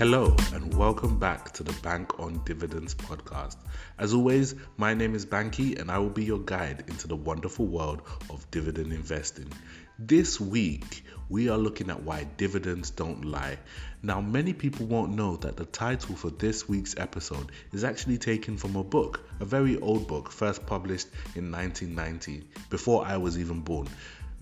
Hello and welcome back to the Bank On Dividends podcast. As always, my name is Banky and I will be your guide into the wonderful world of dividend investing. This week, we are looking at why dividends don't lie. Now, many people won't know that the title for this week's episode is actually taken from a book, a very old book, first published in 1990, before I was even born.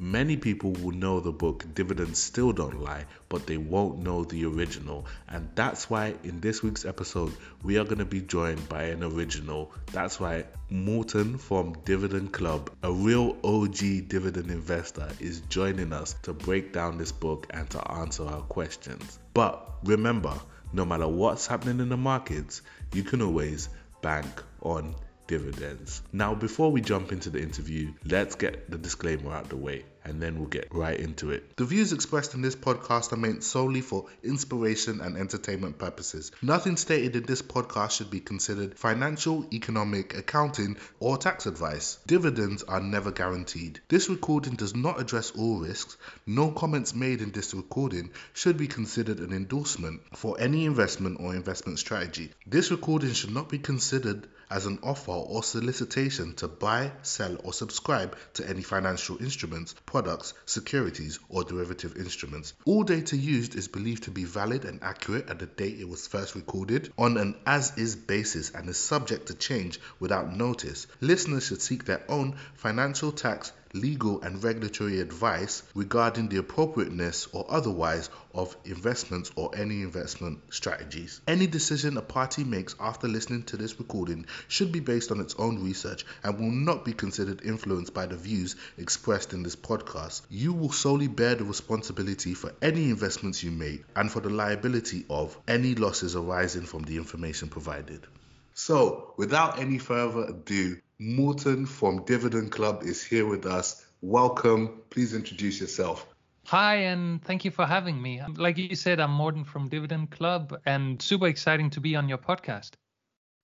Many people will know the book Dividends Still Don't Lie, but they won't know the original. And that's why in this week's episode, we are going to be joined by an original. That's right, Morten from Dividend Club, a real OG dividend investor, is joining us to break down this book and to answer our questions. But remember, no matter what's happening in the markets, you can always bank on dividends. Now, before we jump into the interview, let's get the disclaimer out of the way and then we'll get right into it. The views expressed in this podcast are meant solely for inspiration and entertainment purposes. Nothing stated in this podcast should be considered financial, economic, accounting, or tax advice. Dividends are never guaranteed. This recording does not address all risks. No comments made in this recording should be considered an endorsement for any investment or investment strategy. This recording should not be considered as an offer or solicitation to buy, sell, or subscribe to any financial instruments, products, securities, or derivative instruments. All data used is believed to be valid and accurate at the date it was first recorded on an as-is basis and is subject to change without notice. Listeners should seek their own financial, tax, legal, and regulatory advice regarding the appropriateness or otherwise of investments or any investment strategies. Any decision a party makes after listening to this recording should be based on its own research and will not be considered influenced by the views expressed in this podcast. You will solely bear the responsibility for any investments you make and for the liability of any losses arising from the information provided. So, without any further ado, Morten from Dividend Club is here with us. Welcome. Please introduce yourself. Hi, and thank you for having me. Like you said, I'm Morten from Dividend Club, and super exciting to be on your podcast.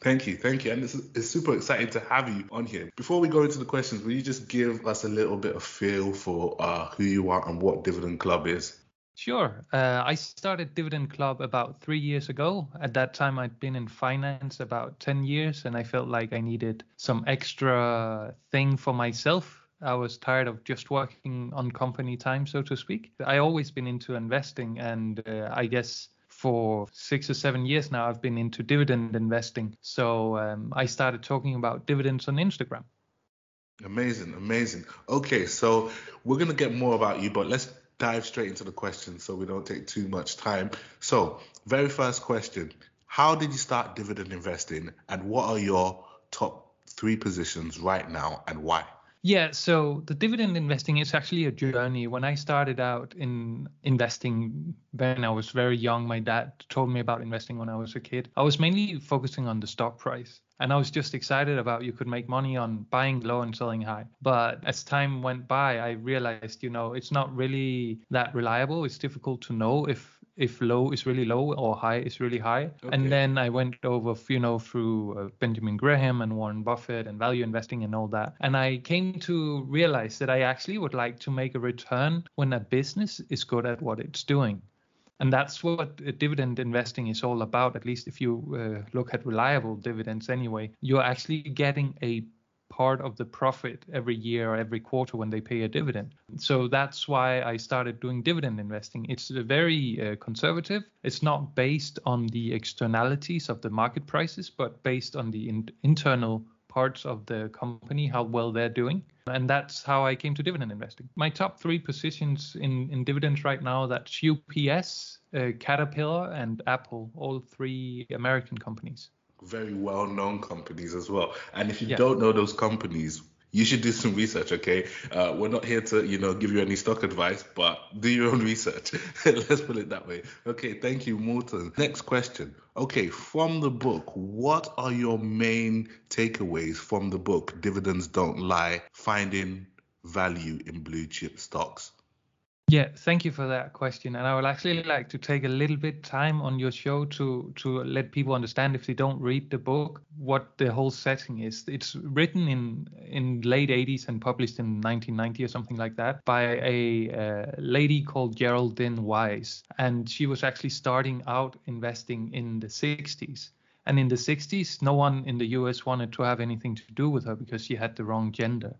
Thank you. And it's super exciting to have you on here. Before we go into the questions, will you just give us a little bit of feel for who you are and what Dividend Club is? Sure. I started Dividend Club about 3 years ago. At that time, I'd been in finance about 10 years, and I felt like I needed some extra thing for myself. I was tired of just working on company time, so to speak. I always been into investing, and I guess for 6 or 7 years now, I've been into dividend investing. So I started talking about dividends on Instagram. Amazing. Okay, so we're going to get more about you, but let's dive straight into the questions so we don't take too much time. So, very first question, how did you start dividend investing and what are your top 3 positions right now and why? Yeah, so the dividend investing is actually a journey. When I started out in investing, when I was very young, my dad told me about investing when I was a kid. I was mainly focusing on the stock price. And I was just excited about you could make money on buying low and selling high. But as time went by, I realized, it's not really that reliable. It's difficult to know if low is really low or high is really high. Okay. And then I went over, through Benjamin Graham and Warren Buffett and value investing and all that. And I came to realize that I actually would like to make a return when a business is good at what it's doing. And that's what dividend investing is all about, at least if you look at reliable dividends anyway. You're actually getting a part of the profit every year or every quarter when they pay a dividend. So that's why I started doing dividend investing. It's very conservative. It's not based on the externalities of the market prices, but based on the internal parts of the company, how well they're doing. And that's how I came to dividend investing. My top 3 positions in dividends right now, that's UPS, Caterpillar, and Apple, all 3 American companies. Very well-known companies as well. And if you don't know those companies, you should do some research, okay? We're not here to, give you any stock advice, but do your own research. Let's put it that way. Okay, thank you, Morten. Next question. Okay, from the book, what are your main takeaways from the book, Dividends Don't Lie, Finding Value in Blue Chip Stocks? Yeah, thank you for that question. And I would actually like to take a little bit time on your show to let people understand, if they don't read the book, what the whole setting is. It's written in late 80s and published in 1990 or something like that by a lady called Geraldine Weiss. And she was actually starting out investing in the 60s. And in the 60s, no one in the US wanted to have anything to do with her because she had the wrong gender.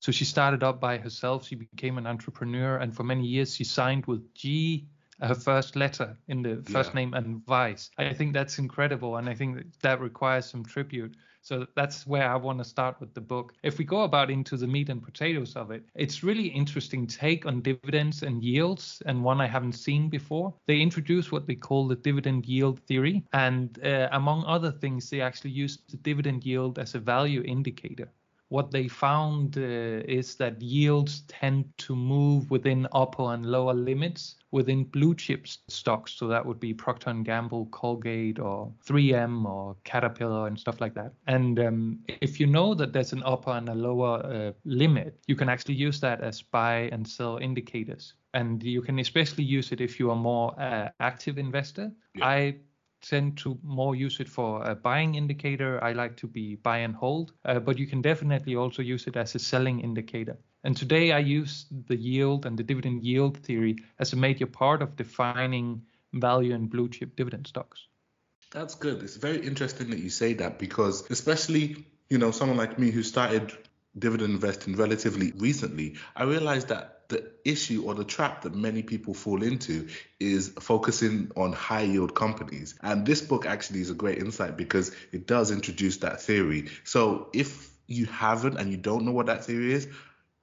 So she started up by herself. She became an entrepreneur, and for many years she signed with G, her first letter in the first name, and Vice. I think that's incredible, and I think that requires some tribute. So that's where I want to start with the book. If we go about into the meat and potatoes of it, it's really interesting take on dividends and yields, and one I haven't seen before. They introduce what they call the dividend yield theory, and among other things, they actually use the dividend yield as a value indicator. What they found is that yields tend to move within upper and lower limits within blue chip stocks. So that would be Procter & Gamble, Colgate, or 3M, or Caterpillar, and stuff like that. And if you know that there's an upper and a lower limit, you can actually use that as buy and sell indicators. And you can especially use it if you are more active investor. Yeah. I tend to more use it for a buying indicator. I like to be buy and hold, but you can definitely also use it as a selling indicator. And today I use the yield and the dividend yield theory as a major part of defining value in blue chip dividend stocks. That's good. It's very interesting that you say that, because especially, you know, someone like me who started dividend investing relatively recently, I realized that the issue or the trap that many people fall into is focusing on high yield companies. And this book actually is a great insight because it does introduce that theory. So if you haven't and you don't know what that theory is,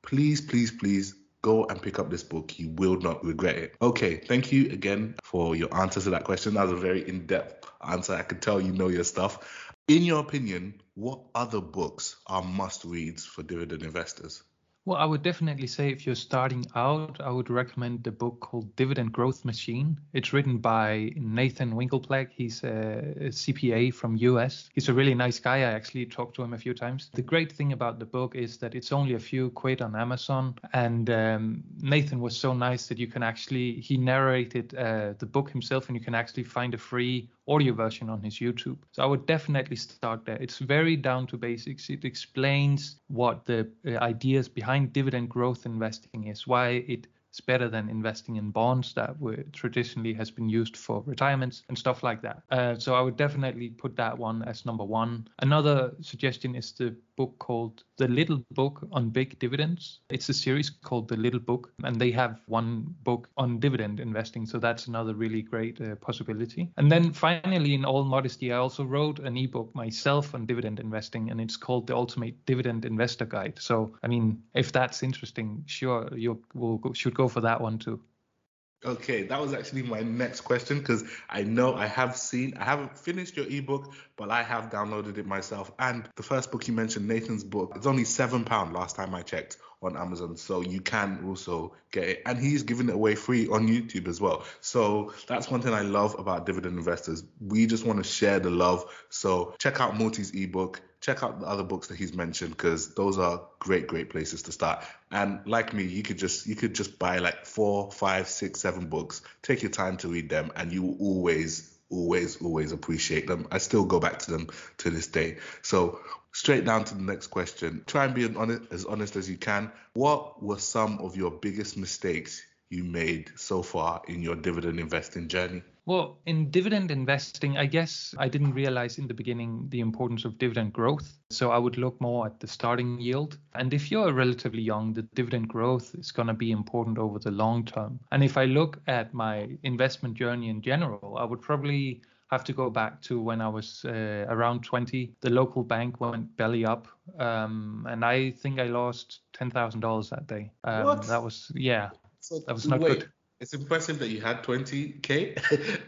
please, please, please go and pick up this book. You will not regret it. Okay, thank you again for your answer to that question. That was a very in-depth answer. I can tell you know your stuff. In your opinion, what other books are must-reads for dividend investors? Well, I would definitely say if you're starting out, I would recommend the book called Dividend Growth Machine. It's written by Nathan Winklepleck. He's a CPA from US. He's a really nice guy. I actually talked to him a few times. The great thing about the book is that it's only a few quid on Amazon. And Nathan was so nice that you can actually, he narrated the book himself, and you can actually find a free audio version on his YouTube. So I would definitely start there. It's very down to basics. It explains what the ideas behind dividend growth investing is, why it's better than investing in bonds that were traditionally has been used for retirements and stuff like that. So I would definitely put that one as number one. Another suggestion is the book called The Little Book on Big Dividends. It's a series called The Little Book, and they have one book on dividend investing. So that's another really great possibility. And then finally, in all modesty, I also wrote an ebook myself on dividend investing, and it's called The Ultimate Dividend Investor Guide. So, I mean, if that's interesting, sure, you should go for that one too. Okay, that was actually my next question, because I know I haven't finished your ebook, but I have downloaded it myself. And the first book you mentioned, Nathan's book, it's only £7 last time I checked on Amazon. So you can also get it. And he's giving it away free on YouTube as well. So that's one thing I love about dividend investors. We just want to share the love. So check out Morty's ebook. Check out the other books that he's mentioned, because those are great, great places to start. And like me, you could just buy like 4, 5, 6, 7 books, take your time to read them, and you will always, always, always appreciate them. I still go back to them to this day. So straight down to the next question. Try and be as honest as you can. What were some of your biggest mistakes you made so far in your dividend investing journey? Well, in dividend investing, I guess I didn't realize in the beginning the importance of dividend growth. So I would look more at the starting yield. And if you're relatively young, the dividend growth is going to be important over the long term. And if I look at my investment journey in general, I would probably have to go back to when I was around 20. The local bank went belly up, and I think I lost $10,000 that day. What? That was not good. It's impressive that you had 20K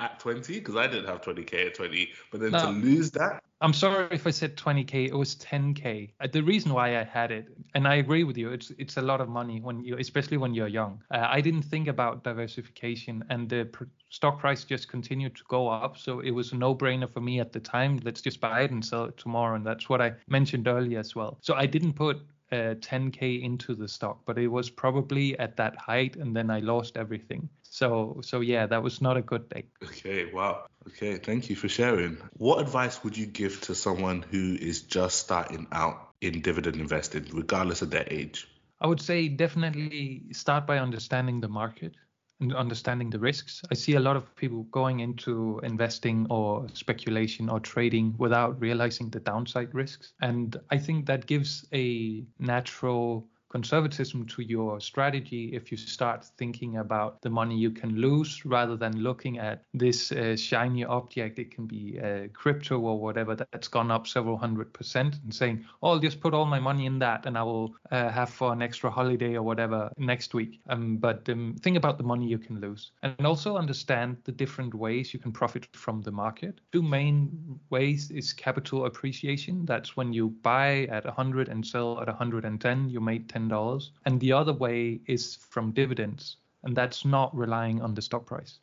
at 20, because I didn't have 20K at 20. But then to lose that? I'm sorry if I said 20K. It was 10K. The reason why I had it, and I agree with you, it's a lot of money, especially when you're young. I didn't think about diversification, and the stock price just continued to go up. So it was a no-brainer for me at the time. Let's just buy it and sell it tomorrow. And that's what I mentioned earlier as well. So I didn't put 10K into the stock, but it was probably at that height, and then I lost everything. So yeah, that was not a good day. Okay, wow. Okay, thank you for sharing. What advice would you give to someone who is just starting out in dividend investing, regardless of their age? I would say definitely start by understanding the market and understanding the risks. I see a lot of people going into investing or speculation or trading without realizing the downside risks. And I think that gives a natural conservatism to your strategy if you start thinking about the money you can lose rather than looking at this shiny object. It can be crypto or whatever that's gone up several 100% and saying, oh, I'll just put all my money in that and I will have for an extra holiday or whatever next week. But think about the money you can lose, and also understand the different ways you can profit from the market. Two main ways is capital appreciation. That's when you buy at 100 and sell at 110, you made 10. And the other way is from dividends, and that's not relying on the stock price.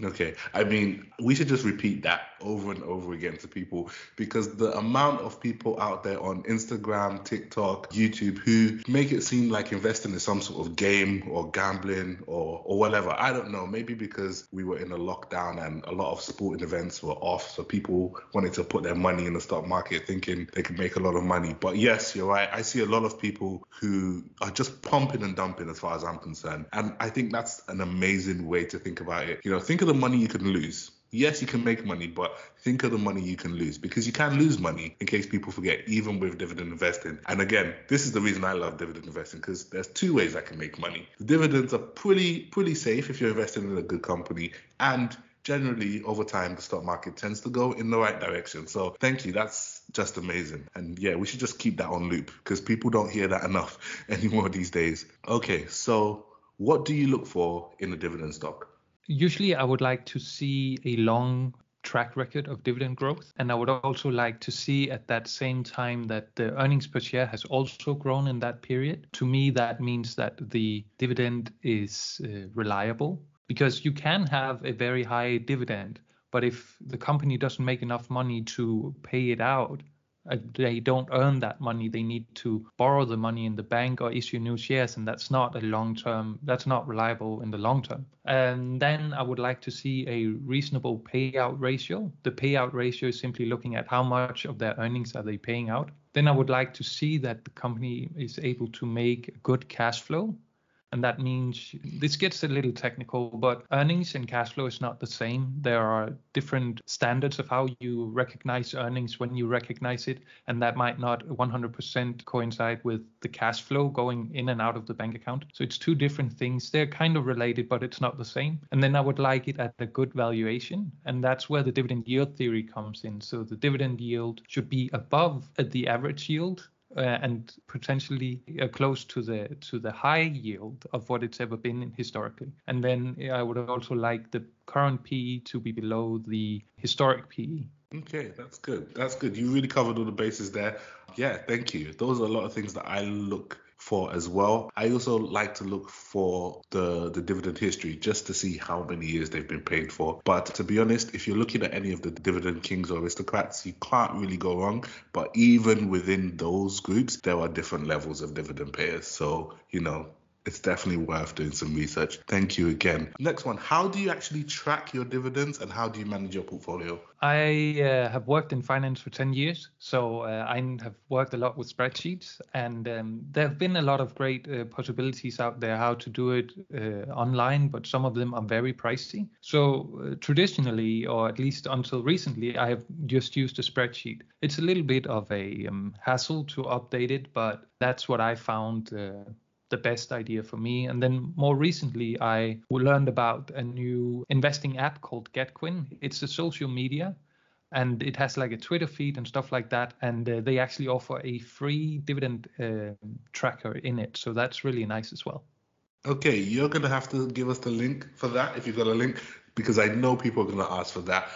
Okay, I mean, we should just repeat that over and over again to people, because the amount of people out there on Instagram, TikTok, YouTube who make it seem like investing is some sort of game or gambling or whatever. I don't know, maybe because we were in a lockdown and a lot of sporting events were off, so people wanted to put their money in the stock market thinking they could make a lot of money. But yes, you're right. I see a lot of people who are just pumping and dumping as far as I'm concerned. And I think that's an amazing way to think about it. You know, think of the money you can lose. Yes, you can make money, but think of the money you can lose, because you can lose money, in case people forget, even with dividend investing. And again, this is the reason I love dividend investing, because there's two ways I can make money. The dividends are pretty safe if you're investing in a good company, and generally over time the stock market tends to go in the right direction. So thank you, that's just amazing. And yeah, we should just keep that on loop, because people don't hear that enough anymore these days. Okay, so what do you look for in a dividend stock? Usually I would like to see a long track record of dividend growth. And I would also like to see at that same time that the earnings per share has also grown in that period. To me, that means that the dividend is reliable, because you can have a very high dividend, but if the company doesn't make enough money to pay it out, they don't earn that money. They need to borrow the money in the bank or issue new shares, and that's not a long term. That's not reliable in the long term. And then I would like to see a reasonable payout ratio. The payout ratio is simply looking at how much of their earnings are they paying out. Then I would like to see that the company is able to make good cash flow. And that means, this gets a little technical, but earnings and cash flow is not the same. There are different standards of how you recognize earnings when you recognize it. And that might not 100% coincide with the cash flow going in and out of the bank account. So it's two different things. They're kind of related, but it's not the same. And then I would like it at a good valuation. And that's where the dividend yield theory comes in. So the dividend yield should be above the average yield. And potentially close to the high yield of what it's ever been in historically. And then I would also like the current PE to be below the historic PE. Okay, that's good. That's good. You really covered all the bases there. Yeah, thank you. Those are a lot of things that I look for as well. I also like to look for the dividend history, just to see how many years they've been paid for. But to be honest, if you're looking at any of the dividend kings or aristocrats, you can't really go wrong. But even within those groups, there are different levels of dividend payers. So, you know, it's definitely worth doing some research. Thank you again. Next one, how do you actually track your dividends and how do you manage your portfolio? I have worked in finance for 10 years, so I have worked a lot with spreadsheets, and there have been a lot of great possibilities out there how to do it online, but some of them are very pricey. So traditionally, or at least until recently, I have just used a spreadsheet. It's a little bit of a hassle to update it, but that's what I found the best idea for me. And then more recently, I learned about a new investing app called Getquin. It's a social media, and it has like a Twitter feed and stuff like that. And they actually offer a free dividend tracker in it. So that's really nice as well. Okay, you're going to have to give us the link for that, if you've got a link, because I know people are going to ask for that.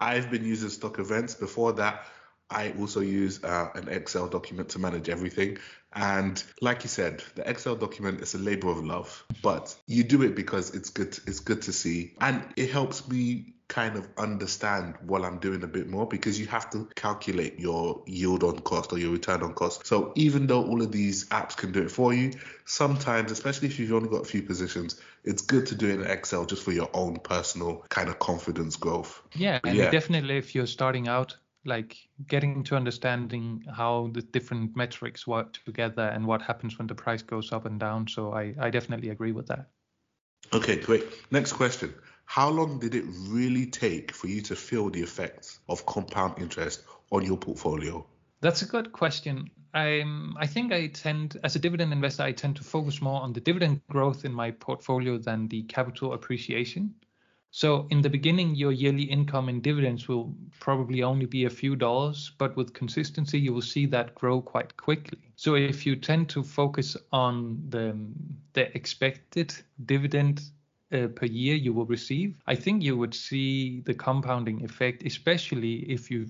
I've been using stock events before that. I also use an Excel document to manage everything. And like you said, the Excel document is a labor of love, but you do it because it's good to see. And it helps me kind of understand what I'm doing a bit more, because you have to calculate your yield on cost or your return on cost. So even though all of these apps can do it for you, sometimes, especially if you've only got a few positions, it's good to do it in Excel just for your own personal kind of confidence growth. Yeah, and yeah, definitely if you're starting out, like getting to understanding how the different metrics work together and what happens when the price goes up and down. So I definitely agree with that. Okay, great. Next question. How long did it really take for you to feel the effects of compound interest on your portfolio? That's a good question. I think I tend, as a dividend investor, I tend to focus more on the dividend growth in my portfolio than the capital appreciation. So in the beginning, your yearly income in dividends will probably only be a few dollars, but with consistency, you will see that grow quite quickly. So if you tend to focus on the expected dividend per year you will receive, I think you would see the compounding effect, especially if you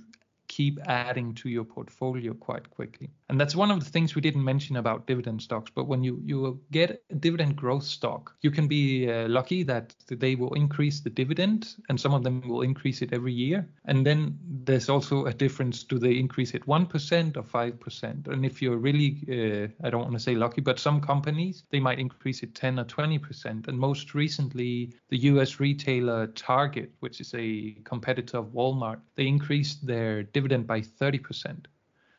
keep adding to your portfolio quite quickly. And that's one of the things we didn't mention about dividend stocks. But when you get a dividend growth stock, you can be lucky that they will increase the dividend, and some of them will increase it every year. And then there's also a difference. Do they increase it 1% or 5%? And if you're really, I don't want to say lucky, but some companies, they might increase it 10 or 20%. And most recently, the US retailer Target, which is a competitor of Walmart, they increased their dividend by 30%.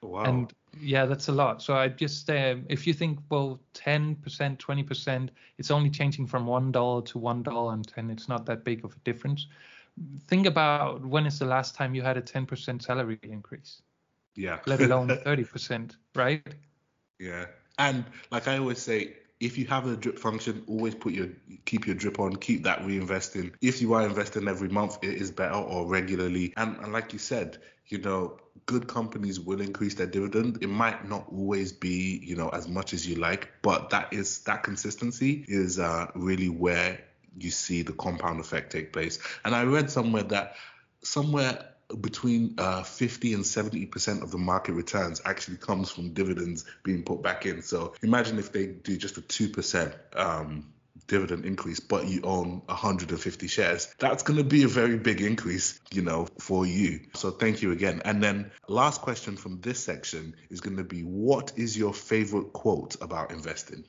Wow. And yeah, that's a lot. So I just, if you think, well, 10%, 20%, it's only changing from $1 to $1.10. It's not that big of a difference. Think about when is the last time you had a 10% salary increase? Yeah. Let alone 30%, right? Yeah. And like I always say, if you have a drip function, always keep your drip on, keep that reinvesting. If you are investing every month, it is better, or regularly. And like you said, you know, good companies will increase their dividend. It might not always be, you know, as much as you like, but that consistency is really where you see the compound effect take place. And I read somewhere that between 50 and 70% of the market returns actually comes from dividends being put back in. So imagine if they do just a 2% dividend increase, but you own 150 shares. That's going to be a very big increase, you know, for you. So thank you again. And then last question from this section is going to be, what is your favorite quote about investing?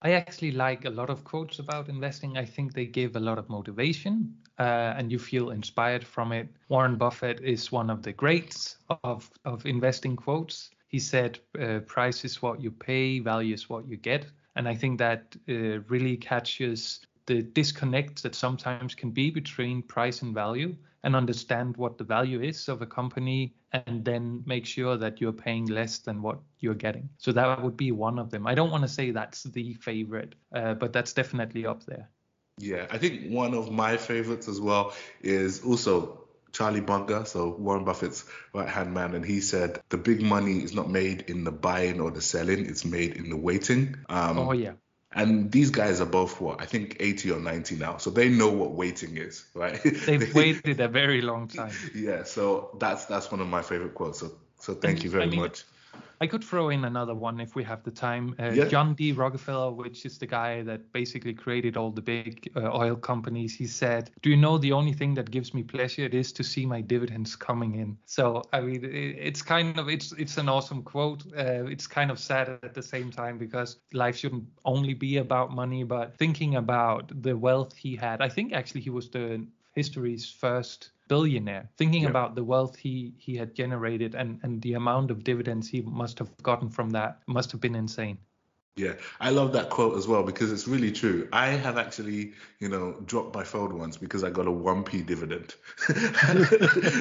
I actually like a lot of quotes about investing. I think they give a lot of motivation and you feel inspired from it. Warren Buffett is one of the greats of investing quotes. He said, price is what you pay, value is what you get. And I think that really catches the disconnect that sometimes can be between price and value, and understand what the value is of a company, and then make sure that you're paying less than what you're getting. So that would be one of them. I don't want to say that's the favorite, but that's definitely up there. Yeah, I think one of my favorites as well is also Charlie Munger, so Warren Buffett's right-hand man, and he said, the big money is not made in the buying or the selling, it's made in the waiting. Oh, yeah. And these guys are both, what, I think 80 or 90 now. So they know what waiting is, right? They've waited a very long time. Yeah, so that's one of my favorite quotes. So thank you very much. I could throw in another one if we have the time. John D. Rockefeller, which is the guy that basically created all the big oil companies, he said, do you know the only thing that gives me pleasure? It is to see my dividends coming in. So, I mean, it's kind of, it's an awesome quote. It's kind of sad at the same time, because life shouldn't only be about money, but thinking about the wealth he had. I think actually he was history's first billionaire, thinking about the wealth he had generated and the amount of dividends he must have gotten from that must have been insane. Yeah, I love that quote as well, because it's really true. I have actually, you know, dropped my phone once because I got a 1p dividend.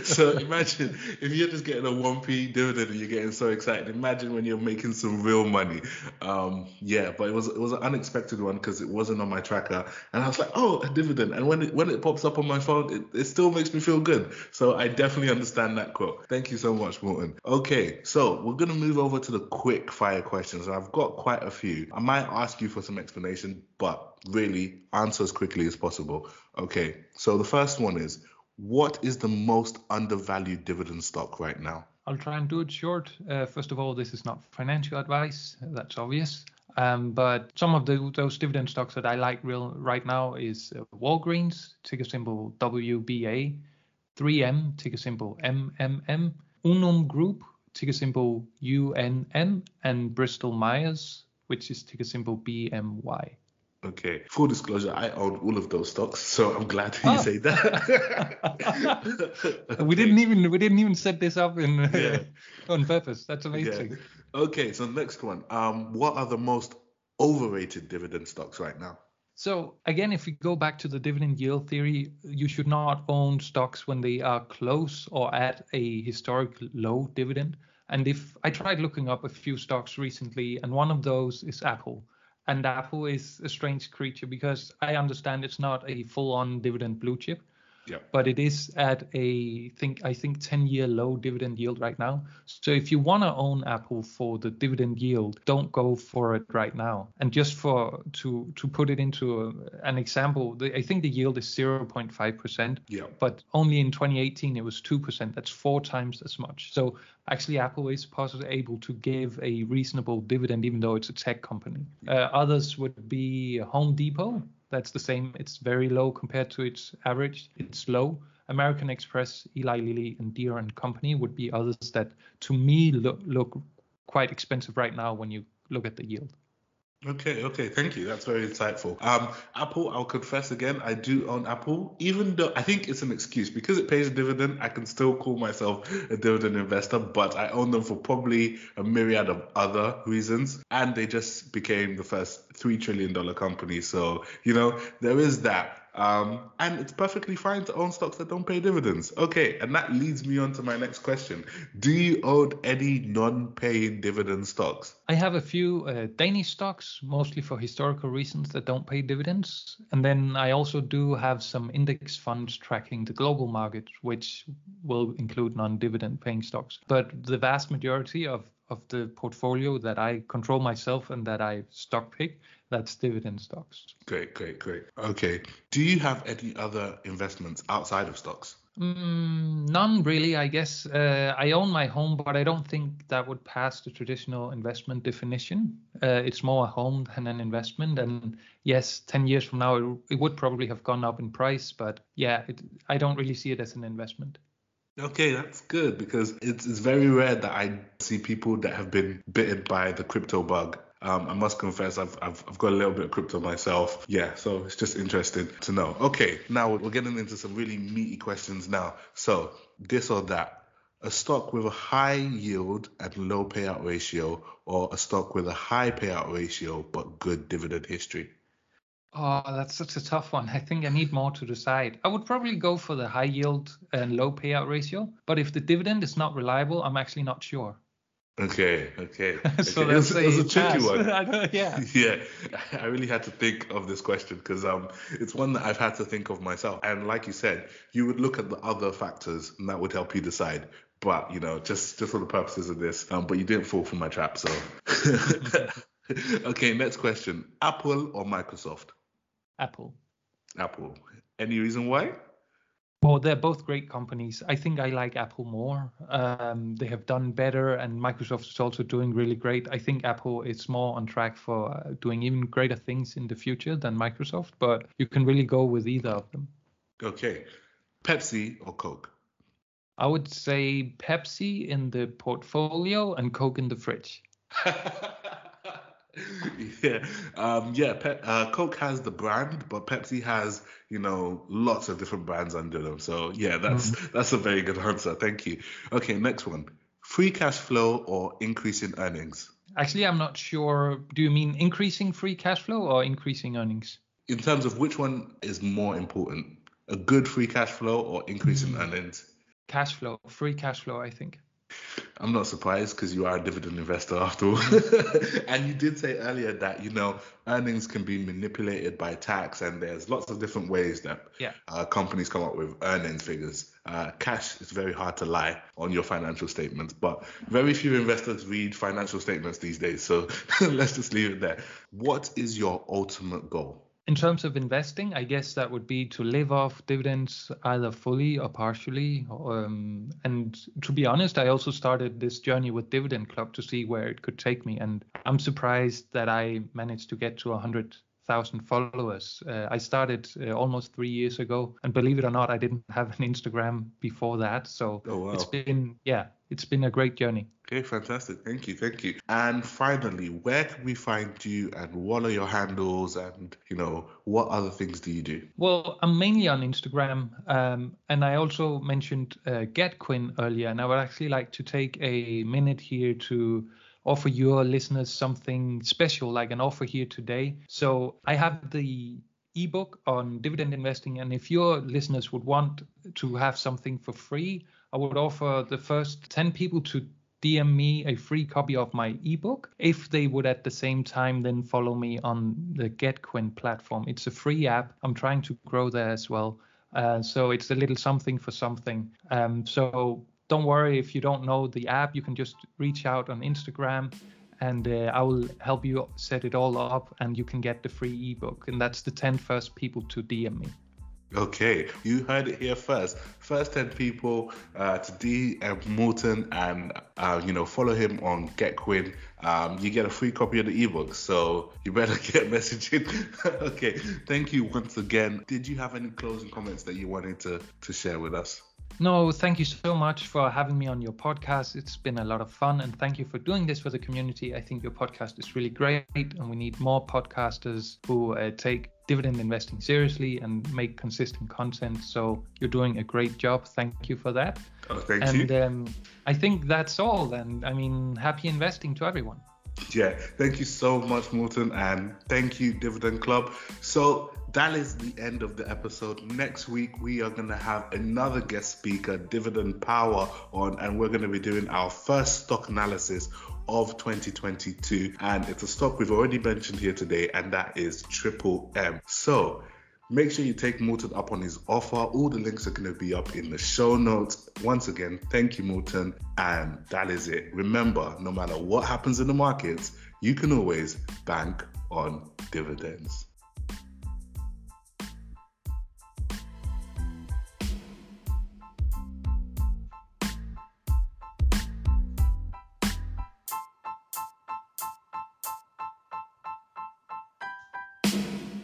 So imagine if you're just getting a 1p dividend and you're getting so excited. Imagine when you're making some real money. But it was an unexpected one because it wasn't on my tracker, and I was like, oh, a dividend. And when it pops up on my phone, it still makes me feel good. So I definitely understand that quote. Thank you so much, Morten. Okay, so we're gonna move over to the quick fire questions, and I've got quite a few. I might ask you for some explanation, but really answer as quickly as possible. Okay, so the first one is, what is the most undervalued dividend stock right now? I'll try and do it short. First of all, this is not financial advice. That's obvious. But some of those dividend stocks that I like right now is Walgreens, ticker symbol WBA, 3M, ticker symbol MMM, Unum Group, ticker symbol UNM, and Bristol Myers, which is ticker symbol BMY. Okay. Full disclosure, I own all of those stocks, so I'm glad that you say that. Okay. We didn't even set this up on purpose. That's amazing. Yeah. Okay, so next one. What are the most overrated dividend stocks right now? So again, if we go back to the dividend yield theory, you should not own stocks when they are close or at a historic low dividend. And if I tried looking up a few stocks recently, and one of those is Apple. And Apple is a strange creature because I understand it's not a full-on dividend blue chip, but it is at I think 10-year low dividend yield right now. So if you want to own Apple for the dividend yield, don't go for it right now. And just to put it into an example, I think the yield is 0.5%, but only in 2018 it was 2%. That's 4 times as much. So actually, Apple is possibly able to give a reasonable dividend, even though it's a tech company. Others would be Home Depot. That's the same. It's very low compared to its average. It's low. American Express, Eli Lilly, and Deere & Company would be others that, to me, look quite expensive right now when you look at the yield. Okay, thank you. That's very insightful. Apple, I'll confess again, I do own Apple, even though I think it's an excuse. Because it pays a dividend, I can still call myself a dividend investor, but I own them for probably a myriad of other reasons. And they just became the first $3 trillion company. So, there is that. And it's perfectly fine to own stocks that don't pay dividends. Okay, and that leads me on to my next question. Do you own any non-paying dividend stocks? I have a few Danish stocks, mostly for historical reasons, that don't pay dividends. And then I also do have some index funds tracking the global market, which will include non-dividend paying stocks. But the vast majority of the portfolio that I control myself and that I stock pick, that's dividend stocks. Great. Okay. Do you have any other investments outside of stocks? None really, I guess. I own my home, but I don't think that would pass the traditional investment definition. It's more a home than an investment. And yes, 10 years from now, it would probably have gone up in price. But yeah, I don't really see it as an investment. Okay, that's good, because it's very rare that I see people that have been bitten by the crypto bug. I must confess, I've got a little bit of crypto myself. Yeah, so it's just interesting to know. Okay, now we're getting into some really meaty questions now. So this or that, a stock with a high yield and low payout ratio, or a stock with a high payout ratio but good dividend history? Oh, that's such a tough one. I think I need more to decide. I would probably go for the high yield and low payout ratio, but if the dividend is not reliable, I'm actually not sure. Okay. So it was a tricky one. I really had to think of this question because it's one that I've had to think of myself. And like you said, you would look at the other factors and that would help you decide. But, just for the purposes of this, but you didn't fall for my trap, so. Okay, next question. Apple or Microsoft? Apple. Any reason why? Well, they're both great companies. I think I like Apple more. They have done better, and Microsoft is also doing really great. I think Apple is more on track for doing even greater things in the future than Microsoft, but you can really go with either of them. Okay. Pepsi or Coke? I would say Pepsi in the portfolio and Coke in the fridge. Coke has the brand, but Pepsi has, lots of different brands under them. So yeah, that's a very good answer. Thank you. Okay, next one. Free cash flow or increase in earnings? Actually, I'm not sure. Do you mean increasing free cash flow or increasing earnings? In terms of which one is more important, a good free cash flow or increase in earnings? Cash flow, free cash flow, I think. I'm not surprised because you are a dividend investor after all. And you did say earlier that, earnings can be manipulated by tax and there's lots of different ways that companies come up with earnings figures. Cash is very hard to lie on your financial statements, but very few investors read financial statements these days. So let's just leave it there. What is your ultimate goal? In terms of investing, I guess that would be to live off dividends either fully or partially. And to be honest, I also started this journey with Dividend Club to see where it could take me. And I'm surprised that I managed to get to 100,000 followers. I started almost 3 years ago. And believe it or not, I didn't have an Instagram before that. So it's been a great journey. Okay, fantastic. Thank you. And finally, where can we find you and what are your handles and, what other things do you do? Well, I'm mainly on Instagram. And I also mentioned Getquin earlier, and I would actually like to take a minute here to offer your listeners something special, like an offer here today. So I have the ebook on dividend investing. And if your listeners would want to have something for free, I would offer the first 10 people to DM me a free copy of my ebook if they would at the same time then follow me on the Getquin platform. It's a free app. I'm trying to grow there as well. So it's a little something for something. So don't worry if you don't know the app. You can just reach out on Instagram and I will help you set it all up and you can get the free ebook. And that's the 10 first people to DM me. Okay, you heard it here first. First 10 people to DM Morten and, follow him on Getquin. You get a free copy of the ebook, so you better get messaging. Okay, thank you once again. Did you have any closing comments that you wanted to share with us? No, thank you so much for having me on your podcast. It's been a lot of fun, and thank you for doing this for the community. I think your podcast is really great, and we need more podcasters who take dividend investing seriously and make consistent content. So you're doing a great job. Thank you for that. Oh, thank you. And I think that's all. And happy investing to everyone. Yeah, thank you so much, Morten, and thank you, Dividend Club. So that is the end of the episode. Next week, we are going to have another guest speaker, Dividend Power, on, and we're going to be doing our first stock analysis of 2022. And it's a stock we've already mentioned here today, and that is Triple M. So make sure you take Morten up on his offer. All the links are going to be up in the show notes. Once again, thank you, Morten. And that is it. Remember, no matter what happens in the markets, you can always bank on dividends.